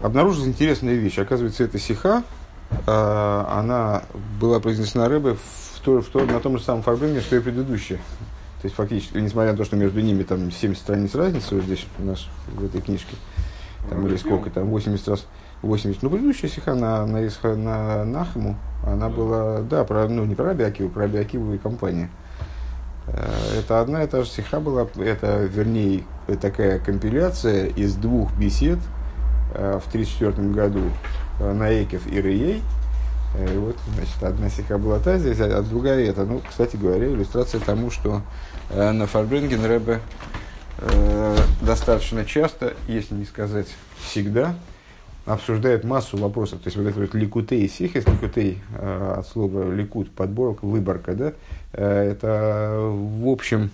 обнаружилась интересная вещь. Оказывается, эта сиха, она была произнесена Рэбе на том же самом фарбринге, что и предыдущая. То есть, фактически, несмотря на то, что между ними там 70 страниц разницы, вот здесь у нас в этой книжке, там, или сколько там, 80 раз, 80. Ну, предыдущая сиха на Нахаму, она была, да, не про Аби Акиву, про Аби Акиву и компания. Это одна и та же сиха была, это, вернее, такая компиляция из двух бесед в 1934 году на Эйкев и Реэй. И вот, значит, одна сиха была та здесь, а другая это. Ну, кстати говоря, иллюстрация тому, что на фарбринген Рэбе достаточно часто, если не сказать всегда, обсуждает массу вопросов. То есть, вот это вот Ликутей Сихейс, Ликутей от слова ликут, подборка, выборка, да, это, в общем,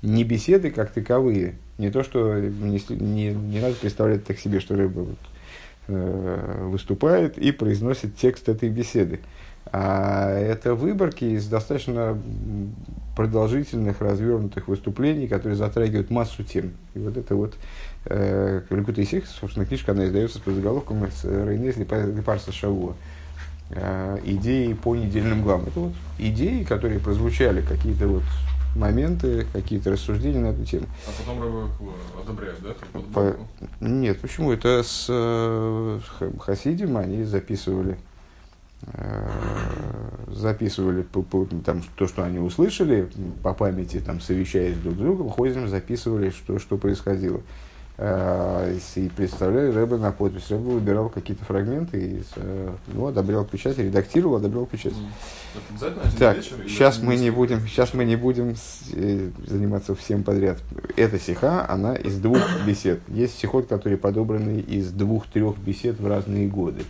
не беседы как таковые, не то, что не надо представлять так себе, что Рэбе вот, выступает и произносит текст этой беседы. А это выборки из достаточно продолжительных, развернутых выступлений, которые затрагивают массу тем. И вот это вот Ликутей Сихейс, собственно, книжка, она издается с подзаголовком «Рейнес Лепарса Шавуа». Идеи по недельным главам. Это вот идеи, которые прозвучали, какие-то вот моменты, какие-то рассуждения на эту тему. А потом Рэбе одобряют, да? Нет, почему? Это с хасидим они записывали там, то, что они услышали по памяти, там, совещаясь друг с другом, ходим, записывали, что происходило. И представляли Рэбе на подпись. Рэбе выбирал какие-то фрагменты и одобрял печать, редактировал, одобрял печать. Так, сейчас мы не будем заниматься всем подряд. Эта сиха, она из двух бесед. Есть сихот, которые подобраны из двух-трех бесед в разные годы.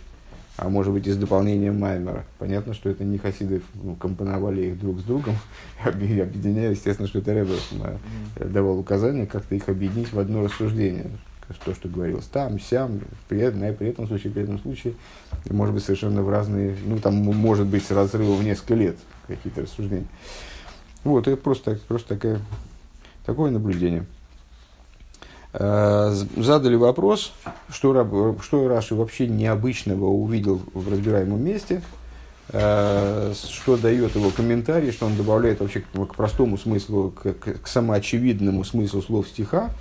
А может быть, из дополнения Маймара. Понятно, что это не хасиды компоновали их друг с другом, объединяя, естественно, что это Рэбе давал указания как-то их объединить в одно рассуждение. То, что говорилось там, сям, при этом случае, может быть, совершенно в разные, там может быть с разрывом в несколько лет какие-то рассуждения. Вот, это просто такое наблюдение. Задали вопрос, что Раши вообще необычного увидел в разбираемом месте, что дает его комментарий, что он добавляет вообще к простому смыслу, к самоочевидному смыслу слов стиха,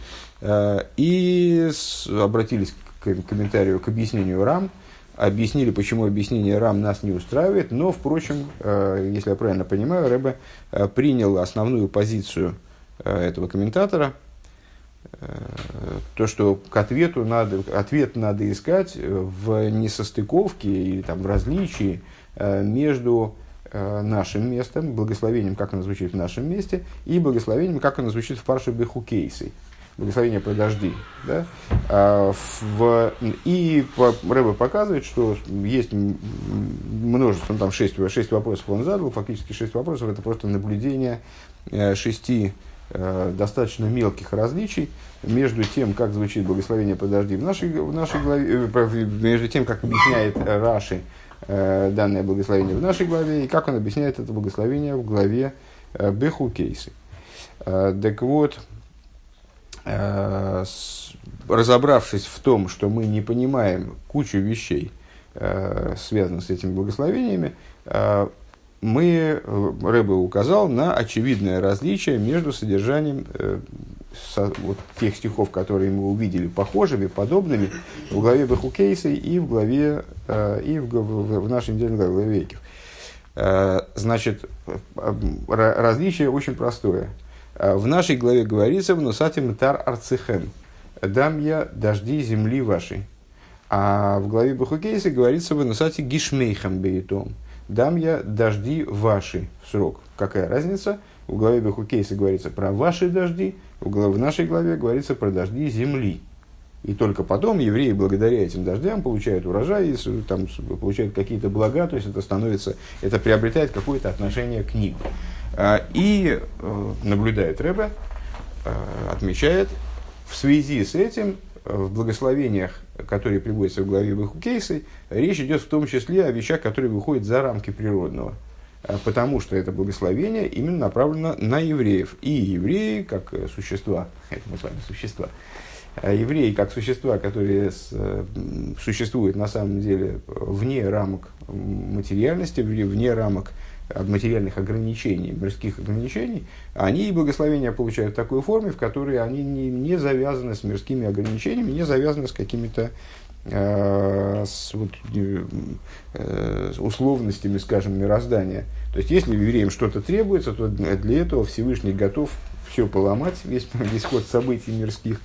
и обратились к комментарию, к объяснению РАМ, объяснили, почему объяснение РАМ нас не устраивает, но, впрочем, если я правильно понимаю, Рэбе принял основную позицию этого комментатора, то, что ответ надо искать в несостыковке или там, в различии между нашим местом, благословением, как оно звучит в нашем месте, и благословением, как оно звучит в парше БеХукейсай. Благословение «Подожди». Да? И Рэбе показывает, что есть множество, там 6 вопросов он задал, фактически 6 вопросов, это просто наблюдение 6 достаточно мелких различий между тем, как звучит благословение «Подожди» в нашей главе, между тем, как объясняет Раши данное благословение в нашей главе, и как он объясняет это благословение в главе БеХукейсай. Так вот, разобравшись в том, что мы не понимаем кучу вещей, связанных с этими благословениями, Рэбе указал на очевидное различие между содержанием тех стихов, которые мы увидели похожими, подобными, в главе БеХукейсай и в главе в нашей недельной главе Эйкев. Значит, различие очень простое. В нашей главе говорится «Внусати мтар арцихен» – «Дам я дожди земли вашей». А в главе БеХукейсай говорится «Внусати гишмейхам беитом». «Дам я дожди ваши» в срок. Какая разница? В главе БеХукейсай говорится про ваши дожди, в нашей главе говорится про дожди земли. И только потом евреи благодаря этим дождям получают урожай, и, там, получают какие-то блага, то есть это приобретает какое-то отношение к ним. И наблюдает Рэбе, отмечает, в связи с этим в благословениях, которые приводятся в главе БеХукейсай, речь идет в том числе о вещах, которые выходят за рамки природного. Потому что это благословение именно направлено на евреев. И евреи, как существа, это мы с вами существа, евреи как существа, которые существуют на самом деле вне рамок материальности, вне рамок материальных ограничений, мирских ограничений, они и благословения получают в такой форме, в которой они не завязаны с мирскими ограничениями, не завязаны с какими-то условностями, скажем, мироздания. То есть, если евреям что-то требуется, то для этого Всевышний готов все поломать, весь ход событий мирских,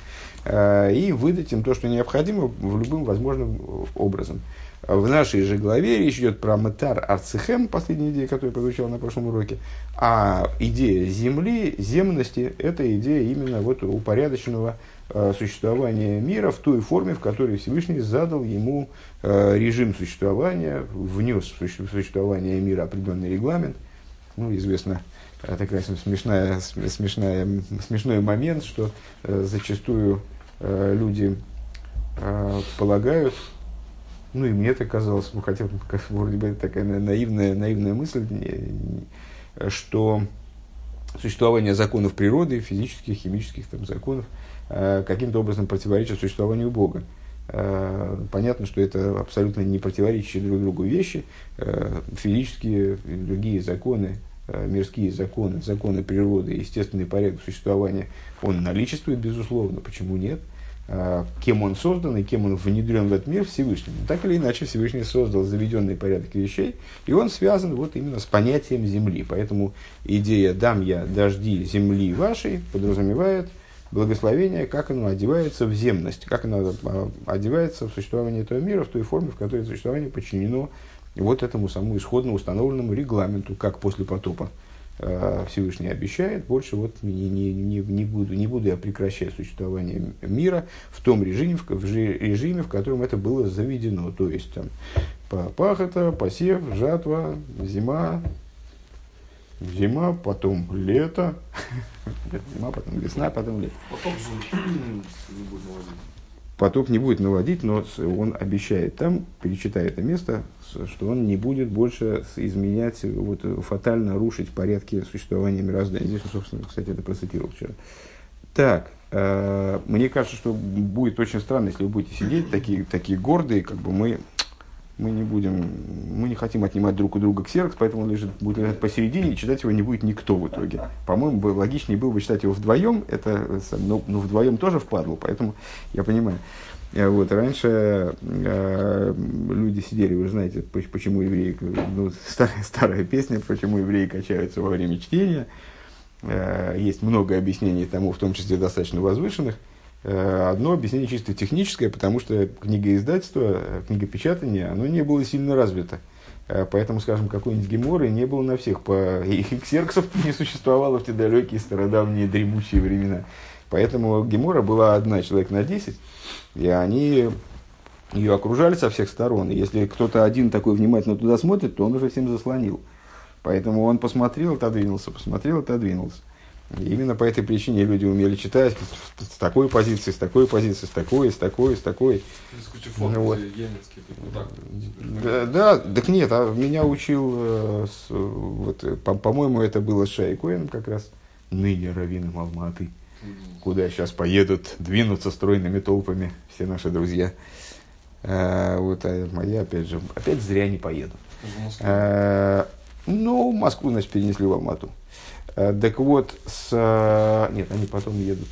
и выдать им то, что необходимо, в любым возможным образом. В нашей же главе речь идет про Матар Арцехем, последняя идея, которую я прозвучала на прошлом уроке. А идея земли, земности – это идея именно вот упорядоченного существования мира в той форме, в которой Всевышний задал ему режим существования, внес в существование мира определенный регламент. Ну, известно, такая смешной момент, что зачастую люди полагают, ну, и мне так казалось, хотя вроде бы такая наивная мысль, что существование законов природы, физических, химических там, законов, каким-то образом противоречит существованию Бога. Понятно, что это абсолютно не противоречащие друг другу вещи. Физические и другие законы, мирские законы, законы природы, естественный порядок существования, он наличествует, безусловно, почему нет? Кем он создан и кем он внедрен в этот мир? Всевышним. Так или иначе, Всевышний создал заведенный порядок вещей, и он связан вот именно с понятием земли. Поэтому идея «дам я дожди земли вашей» подразумевает благословение, как оно одевается в земность, как оно одевается в существование этого мира, в той форме, в которой существование подчинено вот этому самому исходно установленному регламенту, как после потопа. Всевышний обещает, больше вот не буду я прекращать существование мира в том режиме, в котором это было заведено. То есть, там, пахота, посев, жатва, зима, потом лето, зима, потом весна, потом лето. Потоп не будет наводить, но он обещает там, перечитая это место, что он не будет больше изменять, вот, фатально рушить порядки существования мироздания. Здесь он, собственно, кстати, это процитировал вчера. Так, мне кажется, что будет очень странно, если вы будете сидеть такие гордые, как бы мы не хотим отнимать друг у друга ксерокс, поэтому будет лежать посередине, и читать его не будет никто в итоге. По-моему, логичнее было бы читать его вдвоем, но вдвоем тоже впадло, поэтому я понимаю. Вот, раньше люди сидели, вы знаете, почему евреи, старая песня, почему евреи качаются во время чтения. Есть много объяснений тому, в том числе достаточно возвышенных. Одно объяснение чисто техническое, потому что книгоиздательство, книгопечатание, оно не было сильно развито. Поэтому, скажем, какой-нибудь Геморы не было на всех. И ксерксов не существовало в те далекие, стародавние, дремучие времена. Поэтому Гемора была одна, человек на 10, и они ее окружали со всех сторон. И если кто-то один такой внимательно туда смотрит, то он уже всем заслонил. Поэтому он посмотрел, отодвинулся, посмотрел, отодвинулся. Именно по этой причине люди умели читать с такой позиции, с такой позиции, с такой. Ну, вот. Да, так нет, а меня учил, вот, по-моему, это было с Шайкоином как раз, ныне раввином Алматы, куда сейчас поедут, двинутся стройными толпами все наши друзья. Вот, а я опять зря не поеду. Ну, Москву, значит, перенесли в Алмату. Так вот, нет, они потом едут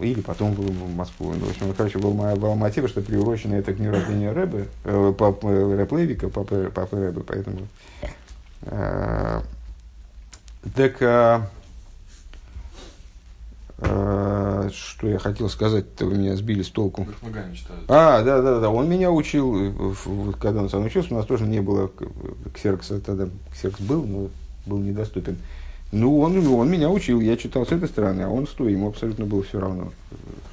или потом в Москву. Ну, в общем, короче, в Алмате, что приурочено это к дню рождения Рэбе, Рэблэвика, папы Рэбе, поэтому... что я хотел сказать-то, вы меня сбили с толку. Да, он меня учил, когда он сам учился, у нас тоже не было ксерокса, тогда ксерокс был, но был недоступен. Ну, он меня учил, я читал с этой стороны, а он с той, ему абсолютно было все равно,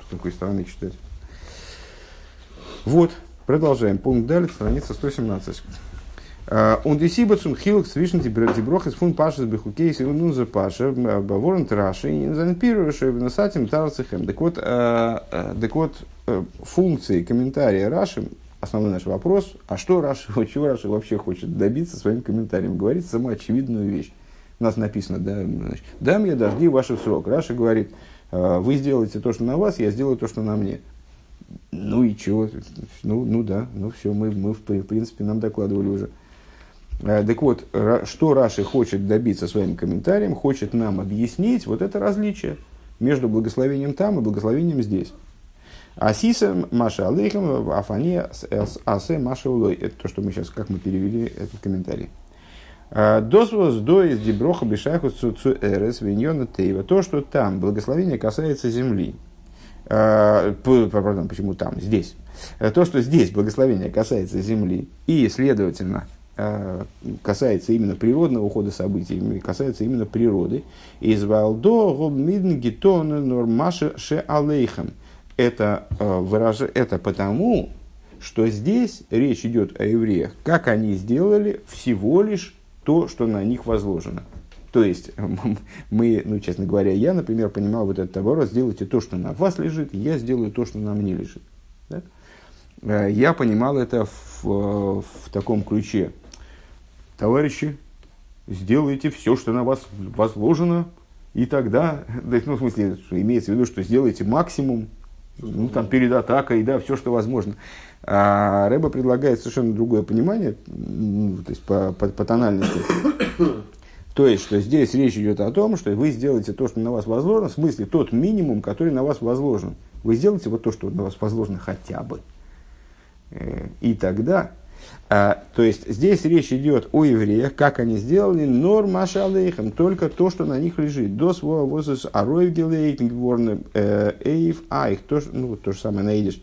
с какой стороны читать. Вот, продолжаем. Пункт далее, страница 117. Он десибацун хилок свишен деброх из фун паши с БеХукейсай унунза паша баворнт раши и занпируеши вносатим тарцехем. Так вот, функции комментария Раши, основной наш вопрос, а что Раши, чего Раши вообще хочет добиться своим комментарием, говорит самоочевидную вещь. У нас написано, да, значит, «Дам я дожди ваши в срок». Раши говорит, Вы сделаете то, что на вас, я сделаю то, что на мне. Ну и чего? Ну да, все, мы в принципе нам докладывали уже. Так вот, что Раши хочет добиться своим комментарием, хочет нам объяснить вот это различие между благословением там и благословением здесь. Асисам, Маша Алейхам, Афания, Асе, Маша Улой. Это то, что мы сейчас, как мы перевели этот комментарий. Дозвоз до из Деброха Бешаху Цуцу Эрес Виньона Тейва. То, что там благословение касается земли. Почему там? Здесь. То, что здесь благословение касается земли и, следовательно, касается именно природного хода событий, касается именно природы. Извалдо гобмидн гитона нормаша ше алейхам. Это потому, что здесь речь идет о евреях, как они сделали всего лишь то, что на них возложено. То есть, мы, честно говоря, я, например, понимал вот этот оборот, сделайте то, что на вас лежит, я сделаю то, что на мне лежит. Да? Я понимал это в таком ключе. Товарищи, сделайте все, что на вас возложено, и тогда, в смысле, имеется в виду, что сделайте максимум, перед атакой, да, все, что возможно. А Рэбе предлагает совершенно другое понимание, то есть по тональности. То есть, что здесь речь идет о том, что вы сделаете то, что на вас возложено, в смысле, тот минимум, который на вас возложен. Вы сделаете вот то, что на вас возложено хотя бы. И тогда... то есть, здесь речь идет о евреях, как они сделали, нор маша алейхам, только то, что на них лежит. Дос во возус аройв гелейт, гворн эйв айх, то же самое наидиш.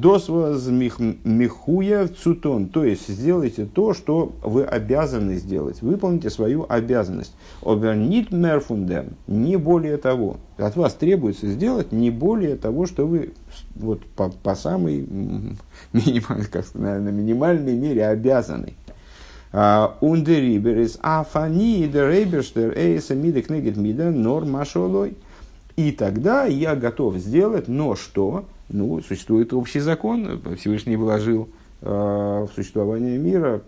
Дос воз михуя цутон, то есть, сделайте то, что вы обязаны сделать, выполните свою обязанность. Обернит мерфундем, не более того. От вас требуется сделать не более того, что вы вот, по самой... на минимальной мере обязаны. И тогда я готов сделать, но что? Ну, существует общий закон. Всевышний вложил в существование мира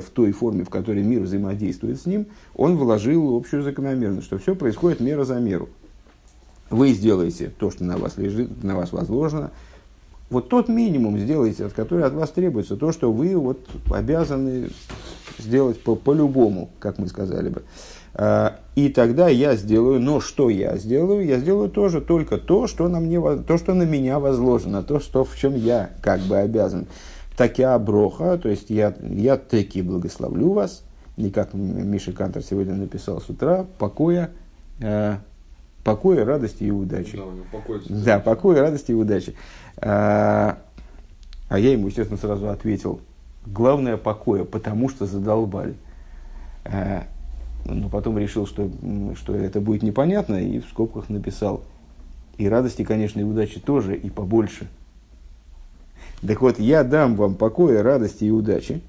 в той форме, в которой мир взаимодействует с ним, он вложил общую закономерность, что все происходит мера за меру. Вы сделаете то, что на вас лежит, на вас возложено. Вот тот минимум сделайте, от которого от вас требуется, то, что вы вот обязаны сделать по-любому, как мы сказали бы. И тогда я сделаю, но что я сделаю? Я сделаю тоже только то, что на мне, то, что на меня возложено, то, что, в чем я как бы обязан. Таки оброха, то есть я таки благословлю вас. И как Миша Кантер сегодня написал с утра, покоя, радости и удачи. Да, покоя, радости и удачи. А я ему, естественно, сразу ответил. Главное покоя, потому что задолбали. Но потом решил, что это будет непонятно, и в скобках написал. И радости, конечно, и удачи тоже, и побольше. Так вот, я дам вам покоя, радости и удачи.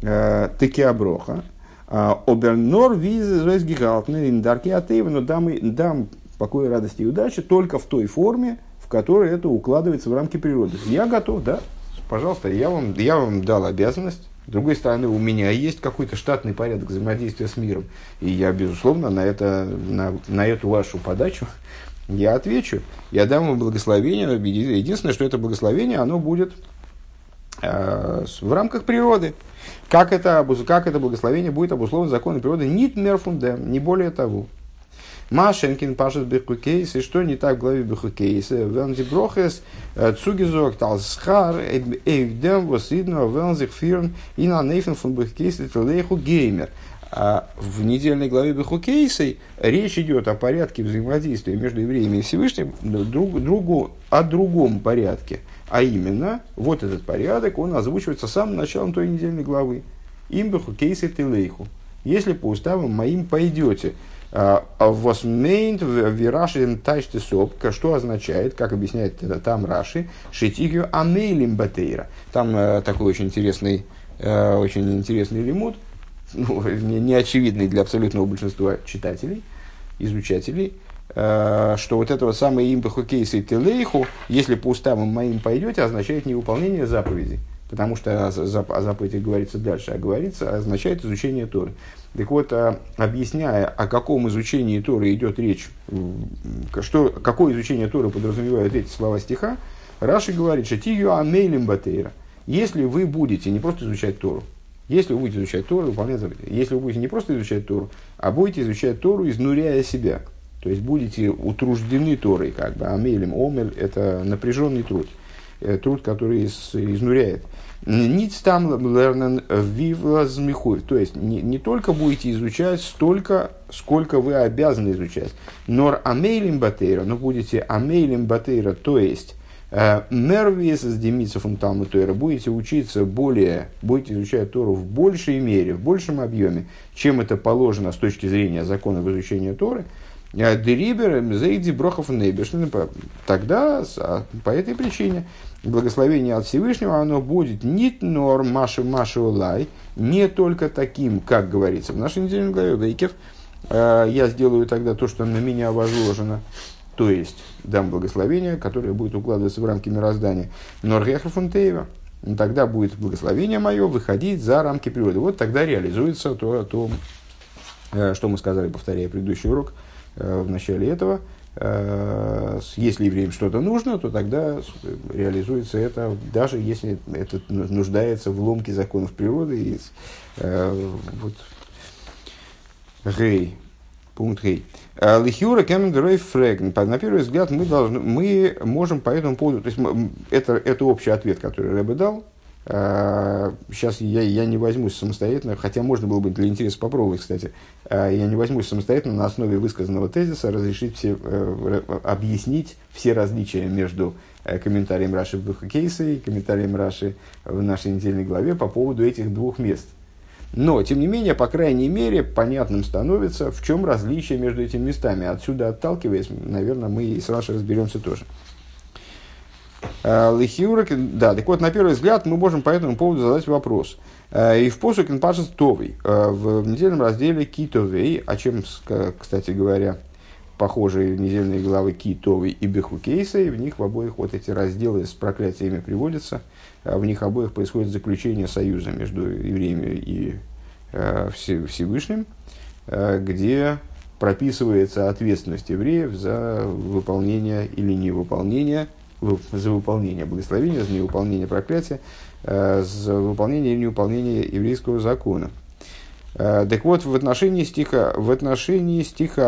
Таки оброха. Обернор визы зоизгигалтны индарки атеев, но дам покоя, радости и удачи только в той форме, в которой это укладывается в рамки природы. Я готов, да, пожалуйста, я вам дал обязанность. С другой стороны, у меня есть какой-то штатный порядок взаимодействия с миром. И я, безусловно, на эту вашу подачу я отвечу. Я дам вам благословение. Единственное, что это благословение, оно будет в рамках природы. Как это благословение будет обусловлено законом природы? Нит мерфундем, не более того. Машенкин пашет БеХукейсай, что не так в главе БеХукейсай, Вензиброхес, Цугизок, Талсхар, Эйвдем, Восидно, Вензих Фирн, Инанейфен фон БеХукейсай, Тролейху Геймер. В недельной главе БеХукейсай речь идет о порядке взаимодействия между евреями и Всевышним, о другом порядке. А именно, вот этот порядок, он озвучивается самым началом той недельной главы. Им БеХукейсай Тролейху. Если по уставам моим пойдете. Восмейнт вирашин тачте сопка, что означает, как объясняет это там Раши, шитигю анейлим батейра. Там такой очень интересный лимуд, неочевидный для абсолютного большинства читателей, изучателей, что вот этого самого им БеХукейсай Тролейху, если по уставам моим пойдете, означает невыполнение заповедей. Потому что о заповеди говорится дальше, а говорится означает изучение Торы. Так вот, объясняя, о каком изучении Торы идет речь, что, какое изучение Торы подразумевают эти слова стиха, Раши говорит, что если вы будете не просто изучать Тору, если вы будете изучать Тору, выполнять заповеди, если вы будете не просто изучать Тору, а будете изучать Тору, изнуряя себя, то есть будете утруждены Торой, как бы, амелем, омель, это напряженный труд, труд, который изнуряет. Ниц там лернен вива змехуй, то есть не только будете изучать столько, сколько вы обязаны изучать, нор амейлим батейра, но будете амейлим батейра, то есть нервис с демицефом там тойра, будете учиться более, будете изучать Тору в большей мере, в большем объеме, чем это положено с точки зрения законов изучения Торы. Тогда по этой причине благословение от Всевышнего оно будет нит нор маши маши лай, не только таким, как говорится в нашей недельной главе Эйкев, я сделаю тогда то, что на меня возложено, то есть дам благословение, которое будет укладываться в рамки мироздания, нор гехрфунтеева, тогда будет благословение мое выходить за рамки природы. Вот тогда реализуется то, что мы сказали, повторяя предыдущий урок в начале этого, если евреям что-то нужно, то тогда реализуется это, даже если это нуждается в ломке законов природы. И, вот, Рэй, пункт Рэй. Лихюра Кемендерой Фрэгн. На первый взгляд, мы можем по этому поводу, то есть это общий ответ, который Рэбе дал. Сейчас я не возьмусь самостоятельно, хотя можно было бы для интереса попробовать, кстати. Я не возьмусь самостоятельно на основе высказанного тезиса разрешить все, объяснить все различия между комментарием Раши в БеХукейсай и комментарием Раши в нашей недельной главе по поводу этих двух мест. Но, тем не менее, по крайней мере, понятным становится, в чем различие между этими местами. Отсюда отталкиваясь, наверное, мы и с Рашей разберемся тоже. Да, так вот, на первый взгляд, мы можем по этому поводу задать вопрос. И в посуке пашет Товей, в недельном разделе Ки Товей, о чем, кстати говоря, похожие недельные главы Ки Товей и БеХукейсай, в них в обоих вот эти разделы с проклятиями приводятся, в них обоих происходит заключение союза между евреями и Всевышним, где прописывается ответственность евреев за выполнение или невыполнение, за выполнение благословения, за невыполнение проклятия, за выполнение или невыполнение еврейского закона. Так вот, в отношении стиха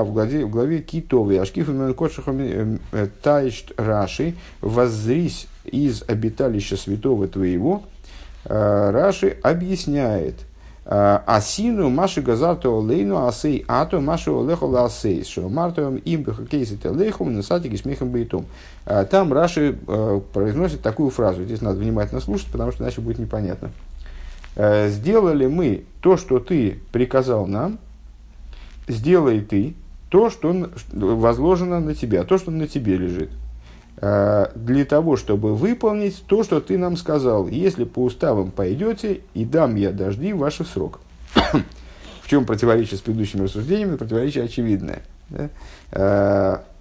в главе Китовой Ашкиф имен Кодшихом Тайшт Раши, воззрись из обиталища святого твоего, Раши объясняет Асину Маши Газарту Олейну Асей Ату Маши Олеху Ласей Шомартовым им БеХукейсай Телейхум Насатики Смехом Бейтом. Там Раши произносит такую фразу. Здесь надо внимательно слушать, потому что иначе будет непонятно. «Сделали мы то, что ты приказал нам, сделай ты то, что возложено на тебя, то, что на тебе лежит, для того, чтобы выполнить то, что ты нам сказал. Если по уставам пойдете, и дам я дожди ваши в срок». В чем противоречие с предыдущими рассуждениями? Противоречие очевидное. Да?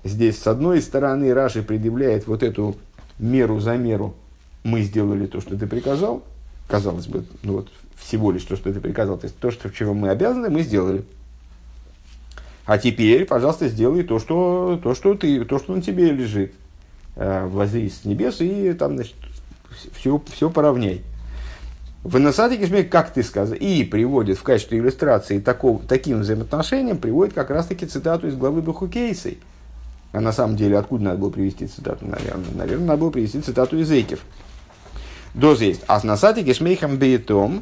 Здесь, с одной стороны, Раши предъявляет вот эту меру за меру. Мы сделали то, что ты приказал. Казалось бы, ну вот всего лишь то, что ты приказал. То есть то, что, чего мы обязаны, мы сделали. А теперь, пожалуйста, сделай то, что на тебе лежит. Воззрись с небес и там, значит, все поравняй. В насадке шмей, как ты сказал, и приводит в качестве иллюстрации таким взаимоотношениям, приводит как раз-таки цитату из главы БеХукейсай. А на самом деле, откуда надо было привести цитату? Наверное, надо было привести цитату из Эйкев. Доз есть. «Аз насатики шмейхам беетом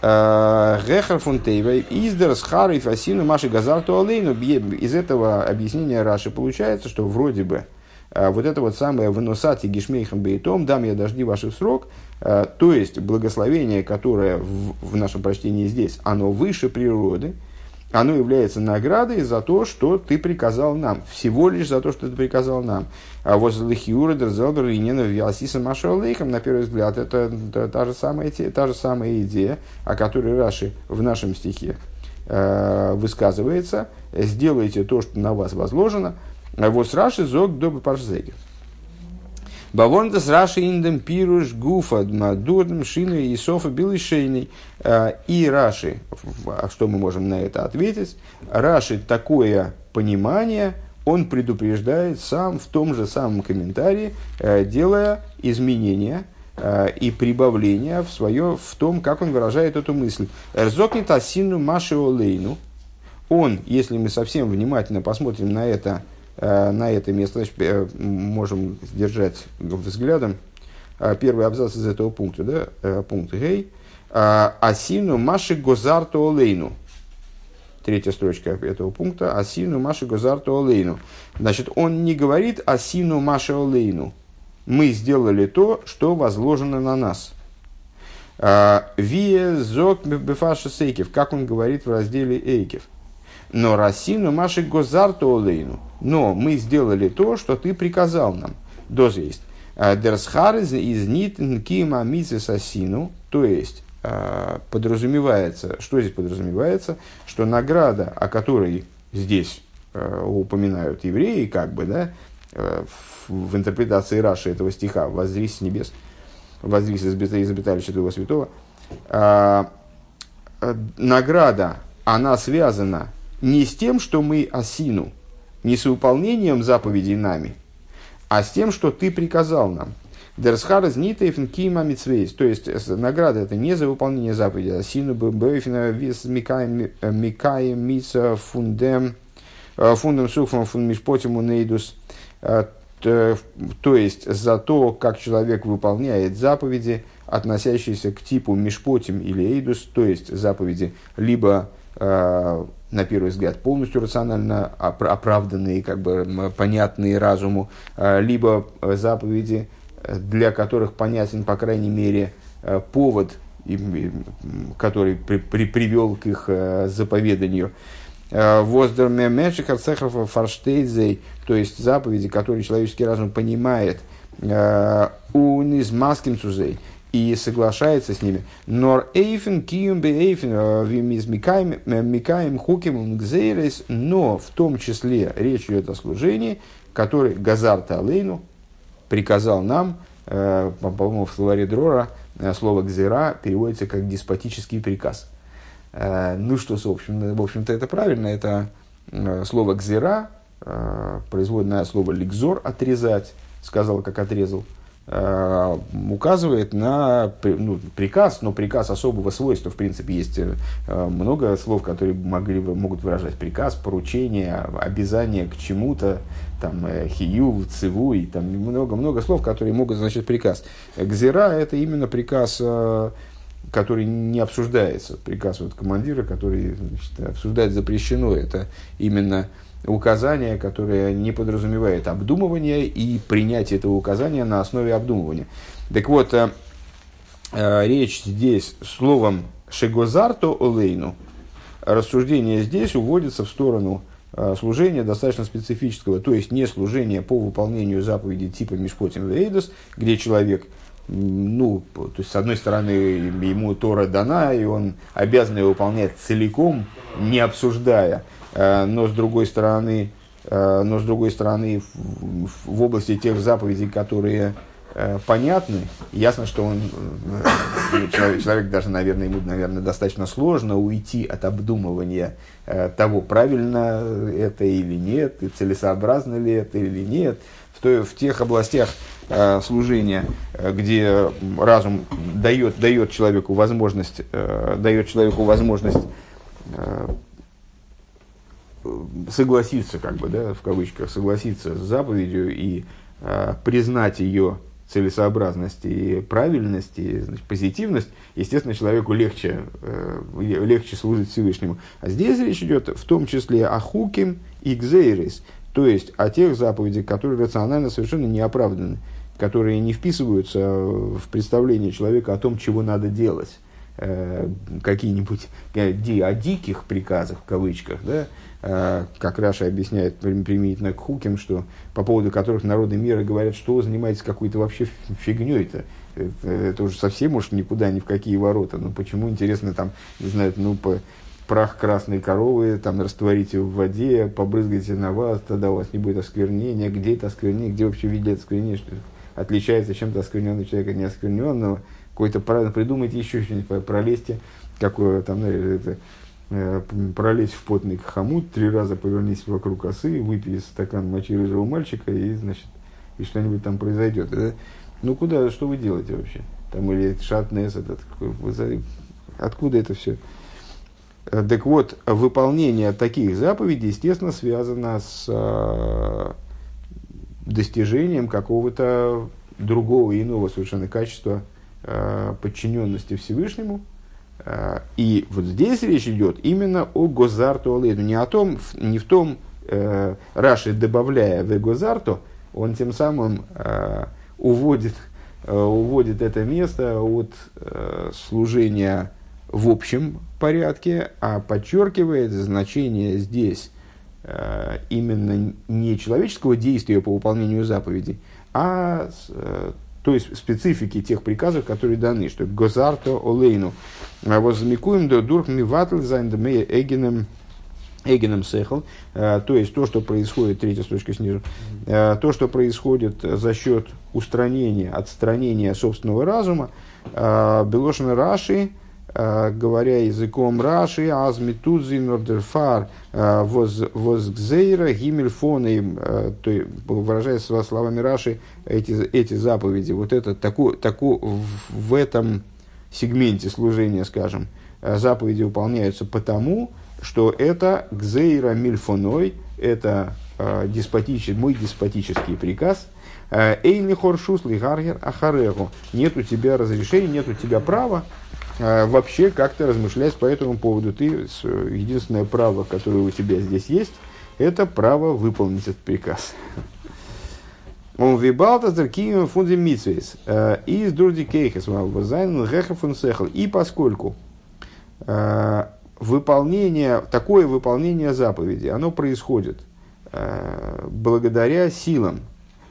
гехар фунтейвай издер схары фасину маши газарту алейну». Из этого объяснения Раши получается, что вроде бы вот это вот самое «выносати гешмейхам бейтом», «дам я дожди ваши в срок», то есть благословение, которое в нашем прочтении здесь, оно выше природы, оно является наградой за то, что ты приказал нам, всего лишь за то, что ты приказал нам. На первый взгляд, это та же самая идея, о которой Раши в нашем стихе высказывается. «Сделайте то, что на вас возложено». Вот Раши зог до паршзеги. Бавондас Раши индем пируш гуфа дмадурдм шину и софа билишейный. И Раши, что мы можем на это ответить, Раши такое понимание он предупреждает сам в том же самом комментарии, делая изменения и прибавления в свое, в том, как он выражает эту мысль. «Рзокнет асину машио лейну». Он, если мы совсем внимательно посмотрим на это место, значит, можем держать взглядом первый абзац из этого пункта, да, пункт Гей. «Асину маши гозарту олейну». Третья строчка этого пункта. «Асину маши гозарту олейну». Значит, он не говорит «асину маши олейну». Мы сделали то, что возложено на нас. «Вие зок бефашес эйкев», как он говорит в разделе «Эйкев». «Но рассину маши гозарту олейну». «Но мы сделали то, что ты приказал нам». Доз есть. «Дерсхар из нитн кима мицис асину». То есть, подразумевается, что здесь подразумевается, что награда, о которой здесь упоминают евреи, как бы, да, в интерпретации Раши этого стиха «Воззрись с небес, воззрись из обиталища твоего святого», награда, она связана не с тем, что мы осину, не с выполнением заповедей нами, а с тем, что ты приказал нам. Дерсхарз нитейфн кима мицвейс. То есть, награда это не за выполнение заповеди, а сину бэйфина вис микаем мица фундем суфом фун мишпотиму нейдус. То есть, за то, как человек выполняет заповеди, относящиеся к типу мишпотим или эйдус, то есть, заповеди либо, на первый взгляд, полностью рационально оправданные, как бы понятные разуму, либо заповеди, для которых понятен, по крайней мере, повод, который привел к их заповеданию. «Воздерме меншихар цехов фарштейзей», то есть заповеди, которые человеческий разум понимает, «униз маским цузей» и соглашается с ними. «Нор эйфен киюм бе эйфен вимиз микаем хуким гзейрес», но в том числе речь идет о служении, который «газарта алейну», приказал нам, по-моему, в словаре Дрора слово «гзира» переводится как «деспотический приказ». Ну что, в общем-то, это правильно. Это слово «гзира», производное слово «ликзор» – «отрезать», сказал, как отрезал, указывает на приказ, но приказ особого свойства. В принципе, есть много слов, которые могут выражать приказ, поручение, обязание к чему-то, там, хию, циву, и там много-много слов, которые могут значить приказ. Гзира – это именно приказ, который не обсуждается, приказ вот командира, который, значит, обсуждать запрещено. Это именно указание, которое не подразумевает обдумывание и принятие этого указания на основе обдумывания. Так вот, речь здесь словом «шегозарто олейну». Рассуждение здесь уводится в сторону служения достаточно специфического, то есть не служения по выполнению заповедей типа «мишпотим вейдос», где человек, ну, то есть, с одной стороны, ему Тора дана, и он обязан ее выполнять целиком, не обсуждая. Но с другой стороны, в области тех заповедей, которые понятны, ясно, что он, человек даже, наверное, ему, наверное, достаточно сложно уйти от обдумывания того, правильно это или нет, и целесообразно ли это или нет. В тех областях служения, где разум дает человеку возможность, согласиться, как бы, да, в кавычках, согласиться с заповедью и признать ее целесообразность и правильность, и, значит, позитивность, естественно, человеку легче служить Всевышнему. А здесь речь идет в том числе о хуким и гзейрис, то есть о тех заповедях, которые рационально совершенно не оправданы, которые не вписываются в представление человека о том, чего надо делать. Какие-нибудь о «диких приказах», в кавычках, да, как Раша объясняет применительно к хуким, что, по поводу которых народы мира говорят, что вы занимаетесь какой-то вообще фигней-то. Это уже совсем уж никуда, ни в какие ворота. Ну, почему, интересно, там, не знаю, прах красной коровы там растворите в воде, побрызгайте на вас, тогда у вас не будет осквернения. Где это осквернение, где вообще видели осквернение, что отличается чем-то оскверненного человека не оскверненного. Какой-то правильно придумайте еще что-нибудь, пролезьте, какое там, это, пролезь в потный хомут, 3 раза повернись вокруг косы, выпей стакан мочи рыжего мальчика, и, значит, и что-нибудь там произойдет. Это, ну куда, что вы делаете вообще? Там или шатнес, этот, откуда это все? Так вот, выполнение таких заповедей, естественно, связано с достижением какого-то другого, иного совершенно качества подчиненности Всевышнему. И вот здесь речь идет именно о Гозарту Алейну. Не о том, не в том, Раши, добавляя в Гозарту, он тем самым уводит это место от служения в общем порядке, а подчеркивает значение здесь именно не человеческого действия по выполнению заповедей, а то есть специфики тех приказов, которые даны, что «Гозарто олейну». «Возмикуем до дурх миватль зайндамея эгеном сэхл». То есть, то, что происходит, 3 строчка снизу, то, что происходит за счет устранения, отстранения собственного разума, «Белошен Раши», говоря языком Раши, азмитудзин ордерфар возгзейра гиммельфоны, выражаясь словами Раши, эти заповеди, вот это в этом сегменте служения, скажем, заповеди выполняются потому, что это гзейра мильфоной, это мой деспотический приказ. Эйни хоршус лигаргер ахарегу. Нет у тебя разрешения, нет у тебя права вообще как-то размышлять по этому поводу. Ты, единственное право, которое у тебя здесь есть, это право выполнить этот приказ. Он вибалта зеркием фунди митсвейс из друди кейхес валбазайн гехефун сехл. И поскольку такое выполнение заповеди, оно происходит благодаря силам,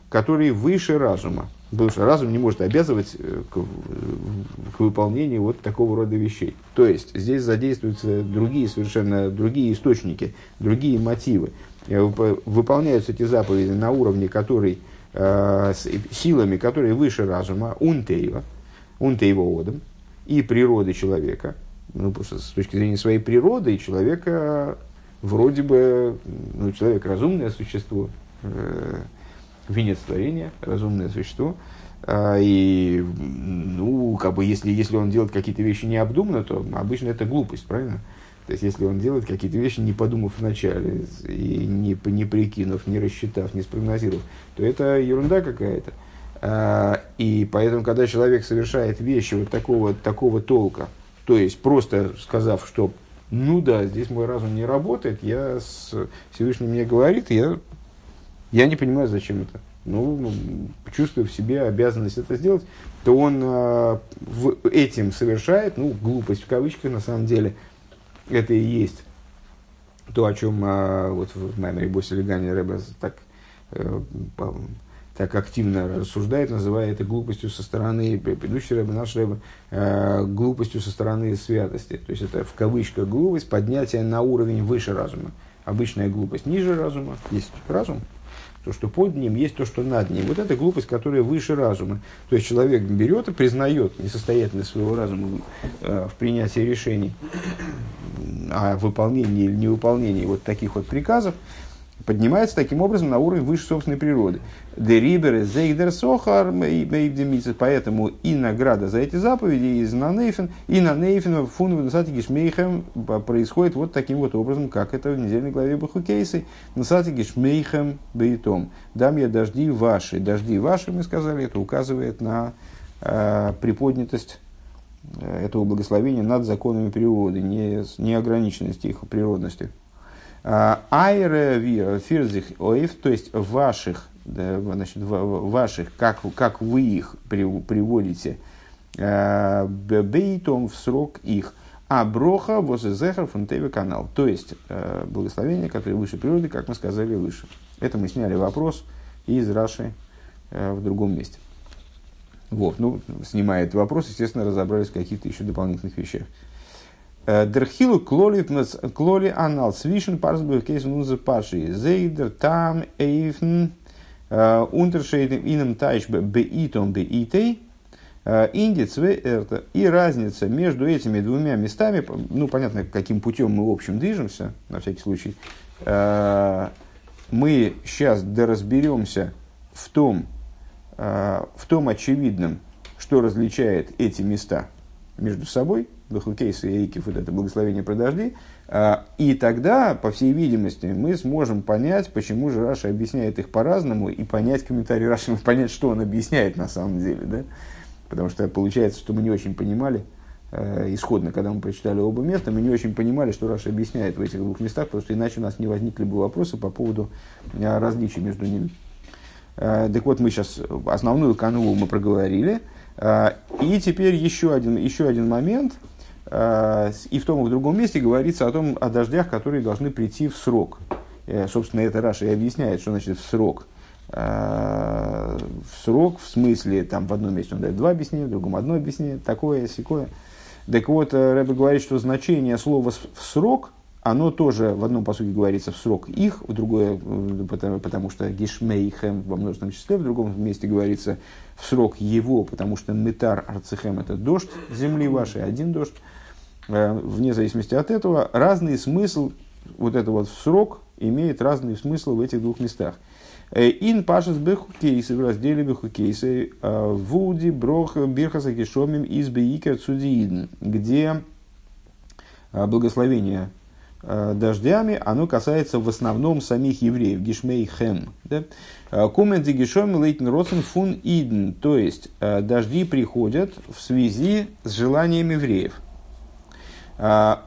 которые выше разума. Потому что разум не может обязывать к выполнению вот такого рода вещей. То есть, здесь задействуются совершенно другие источники, другие мотивы. Выполняются эти заповеди на уровне, который, силами, которые выше разума, унтеева одам, и природы человека. Ну, потому что с точки зрения своей природы, человека вроде бы, ну, человек разумное существо, венец творения, разумное существо, и, ну, как бы, если он делает какие-то вещи необдуманно, то обычно это глупость, правильно? То есть, если он делает какие-то вещи, не подумав вначале, и не прикинув, не рассчитав, не спрогнозировав, то это ерунда какая-то. И поэтому, когда человек совершает вещи вот такого толка, то есть, просто сказав, что, ну да, здесь мой разум не работает, Всевышний мне говорит, я не понимаю, зачем это. Ну, чувствуя в себе обязанность это сделать, то он этим совершает, ну, глупость в кавычках, на самом деле, это и есть то, о чем вот в Маймари Босилигане Рэбе так активно рассуждает, называя это глупостью со стороны, предыдущий Рэбе, наш Рэбе, глупостью со стороны святости. То есть, это в кавычках глупость, поднятие на уровень выше разума. Обычная глупость ниже разума, есть разум, то, что под ним, есть то, что над ним. Вот это глупость, которая выше разума. То есть, человек берет и признает несостоятельность своего разума в принятии решений о выполнении или невыполнении вот таких вот приказов, поднимается таким образом на уровень выше собственной природы. Поэтому и награда за эти заповеди, и на нейфен фун гишмейхем происходит вот таким вот образом, как это в недельной главе БеХукейсай. Насати гишмейхем бейтом. Дам я дожди ваши. Дожди ваши, мы сказали, это указывает на приподнятость этого благословения над законами природы, неограниченности их природности. Айре фирзих оев, то есть ваших, значит, как вы их приводите, бейтом в срок их, а броха возезехар фунтеве канал, то есть благословение, которое выше природы, как мы сказали выше. Это мы сняли вопрос из Раши в другом месте. Вот, ну, снимает вопрос, естественно, разобрались в каких-то еще дополнительных вещах. Дерхилу клоли анал свишен парсбург кейс нуза парши зейдер там эйфн Унтершейдем ином тайш беитом беитей. Индец вэрта. И разница между этими двумя местами, ну, понятно, каким путем мы, в общем, движемся, на всякий случай, мы сейчас доразберемся в том очевидном, что различает эти места между собой, БеХукейсай и Эйкев, вот это благословение про дожди, и тогда, по всей видимости, мы сможем понять, почему же Раши объясняет их по-разному, и понять комментарий Раши, и понять, что он объясняет на самом деле, да? Потому что получается, что мы не очень понимали, исходно, когда мы прочитали оба места, мы не очень понимали, что Раши объясняет в этих двух местах, потому что иначе у нас не возникли бы вопросы по поводу различий между ними. Так вот, мы сейчас основную канву мы проговорили. И теперь еще один момент. И в том и в другом месте говорится о дождях, которые должны прийти в срок. Собственно, это Раши и объясняет, что значит в срок. В срок, в смысле, там в одном месте он дает два объяснения, в другом одно объяснение, такое, сякое. Так вот, Рэбе говорит, что значение слова «в срок», оно тоже в одном посуде говорится «в срок их», в другое, потому что «гишмейхэм» во множественном числе, в другом месте говорится «в срок его», потому что «метар арцехэм» — это дождь земли вашей, один дождь. Вне зависимости от этого, разный смысл, вот это вот «в срок» имеет разный смысл в этих двух местах. Ин пашес БеХукейсай, в разделе БеХукейсай, вуди брох бирхаса гешомим из беикер цудиидн, где благословение дождями, оно касается в основном самих евреев, гишмей хэм. Куменди гешомим лейтен родсен фун идн, то есть дожди приходят в связи с желанием евреев.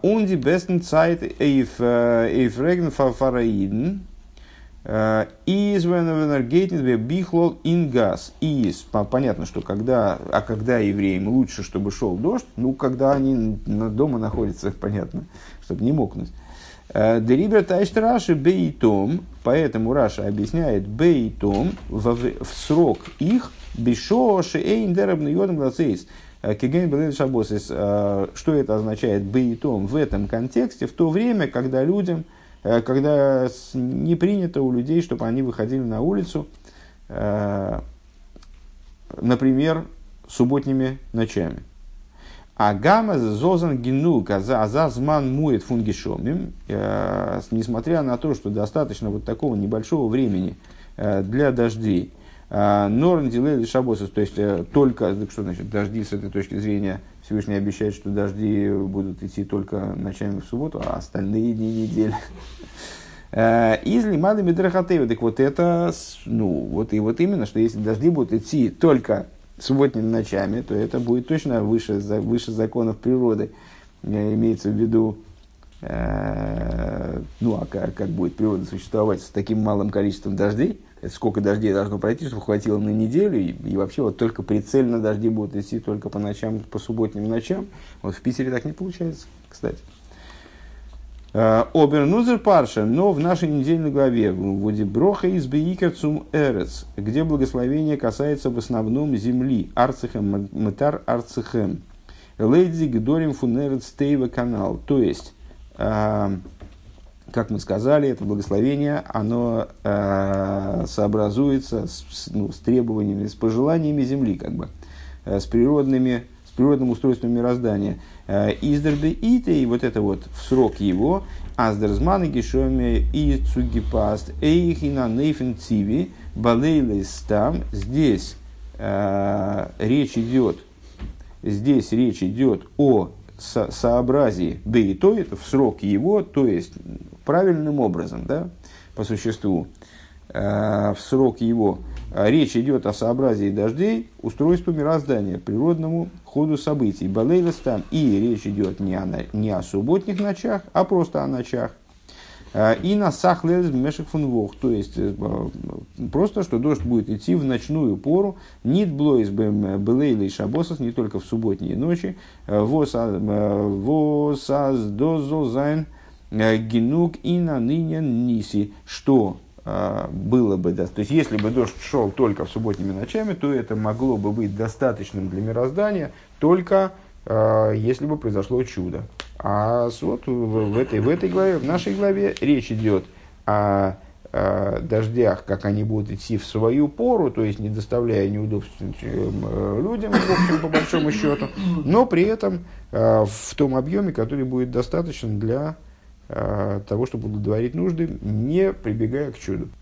Унди бестен цайт эйфрегн фараидн. Понятно, что когда евреям лучше, чтобы шел дождь, ну, когда они дома находятся, понятно, чтобы не мокнуть. Поэтому Раша объясняет бейтом в срок их, что это означает бейтом в этом контексте, в то время, когда людям, когда не принято у людей, чтобы они выходили на улицу, например, субботними ночами. Агама зозан генук, азазман мует фунгишомим. Несмотря на то, что достаточно вот такого небольшого времени для дождей. Норн дилей шабосис, то есть только, что значит, дожди с этой точки зрения, Всевышний обещает, что дожди будут идти только ночами в субботу, а остальные дни недели. Изли мады медрахатеви, так вот это, ну, вот и вот именно, что если дожди будут идти только субботними ночами, то это будет точно выше законов природы, имеется в виду. Ну, а как будет природа существовать с таким малым количеством дождей? Сколько дождей должно пройти, чтобы хватило на неделю? И вообще, вот только прицельно дожди будут идти только по ночам, по субботним ночам. Вот в Питере так не получается, кстати. Обернузер парша, но в нашей недельной главе, вводи броха из бейикер цум эрец, где благословение касается в основном земли, арцехем, метар арцехем, лейдзи гдорим фунерец тейва канал, то есть... Как мы сказали, это благословение, оно сообразуется с требованиями, с пожеланиями земли, как бы, с природным устройством мироздания. Издербе итей, вот это вот в срок его, аздерзманы гешоми и цугипаст, эйхина нейфен циви, балейлес там, здесь речь идет о сообразии, да и то это в срок его, то есть правильным образом, да, по существу, в срок его речь идет о сообразии дождей, устройству мироздания, природному ходу событий. Балейлестам, и речь идет не о субботних ночах, а просто о ночах. И на сахлез мешек фунвох, то есть просто, что дождь будет идти в ночную пору, нит блойс белейлей шабосос, не только в субботние ночи, восаз дозозайн генук и на ныне ниси, что было бы, да, то есть если бы дождь шел только в субботними ночами, то это могло бы быть достаточным для мироздания, только если бы произошло чудо. А вот в этой главе, в нашей главе речь идет о дождях, как они будут идти в свою пору, то есть не доставляя неудобств людям, в общем, по большому счету, но при этом в том объеме, который будет достаточен для того, чтобы удовлетворить нужды, не прибегая к чуду.